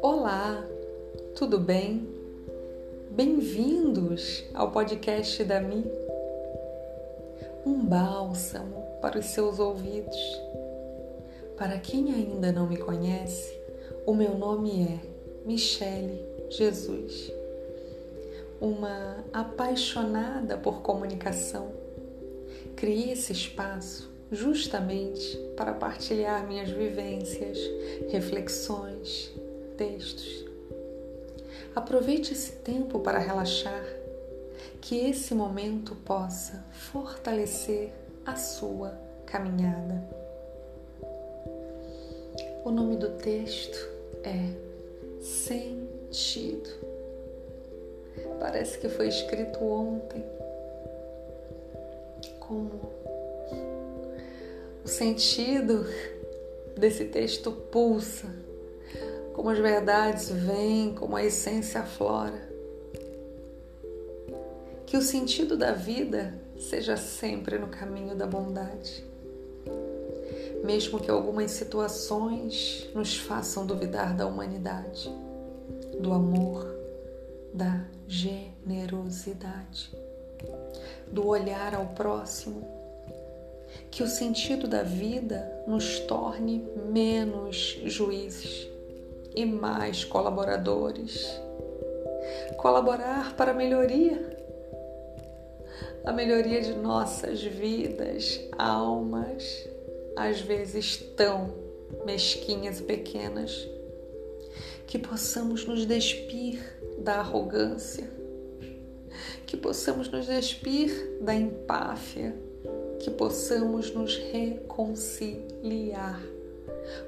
Olá, tudo bem? Bem-vindos ao podcast da Mi. Um bálsamo para os seus ouvidos. Para quem ainda não me conhece, o meu nome é Michele Jesus. Uma apaixonada por comunicação, criei esse espaço justamente para partilhar minhas vivências, reflexões, textos. Aproveite esse tempo para relaxar, que esse momento possa fortalecer a sua caminhada. O nome do texto é Sentido. Parece que foi escrito ontem. Como o sentido desse texto pulsa, como as verdades vêm, como a essência aflora. Que o sentido da vida seja sempre no caminho da bondade. Mesmo que algumas situações nos façam duvidar da humanidade, do amor, da generosidade, do olhar ao próximo, que o sentido da vida nos torne menos juízes e mais colaboradores. Colaborar para a melhoria de nossas vidas, almas, às vezes tão mesquinhas e pequenas, que possamos nos despir da arrogância, que possamos nos despir da empáfia, que possamos nos reconciliar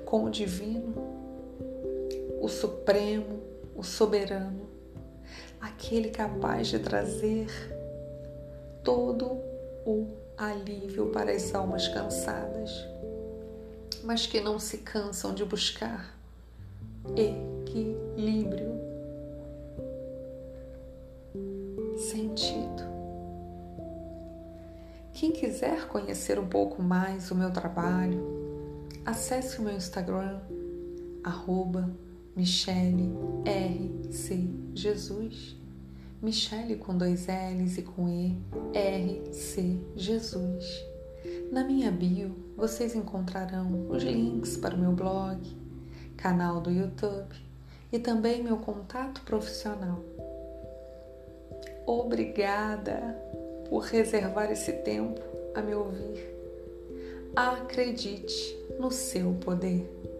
com o Divino, o Supremo, o Soberano, aquele capaz de trazer todo o alívio para as almas cansadas, mas que não se cansam de buscar equilíbrio, sentido. Quem quiser conhecer um pouco mais o meu trabalho, acesse o meu Instagram, @MicheleRC Jesus, Michele com 2 L's e com E, RC Jesus. Na minha bio, vocês encontrarão os links para o meu blog, canal do YouTube e também meu contato profissional. Obrigada por reservar esse tempo a me ouvir. Acredite no seu poder.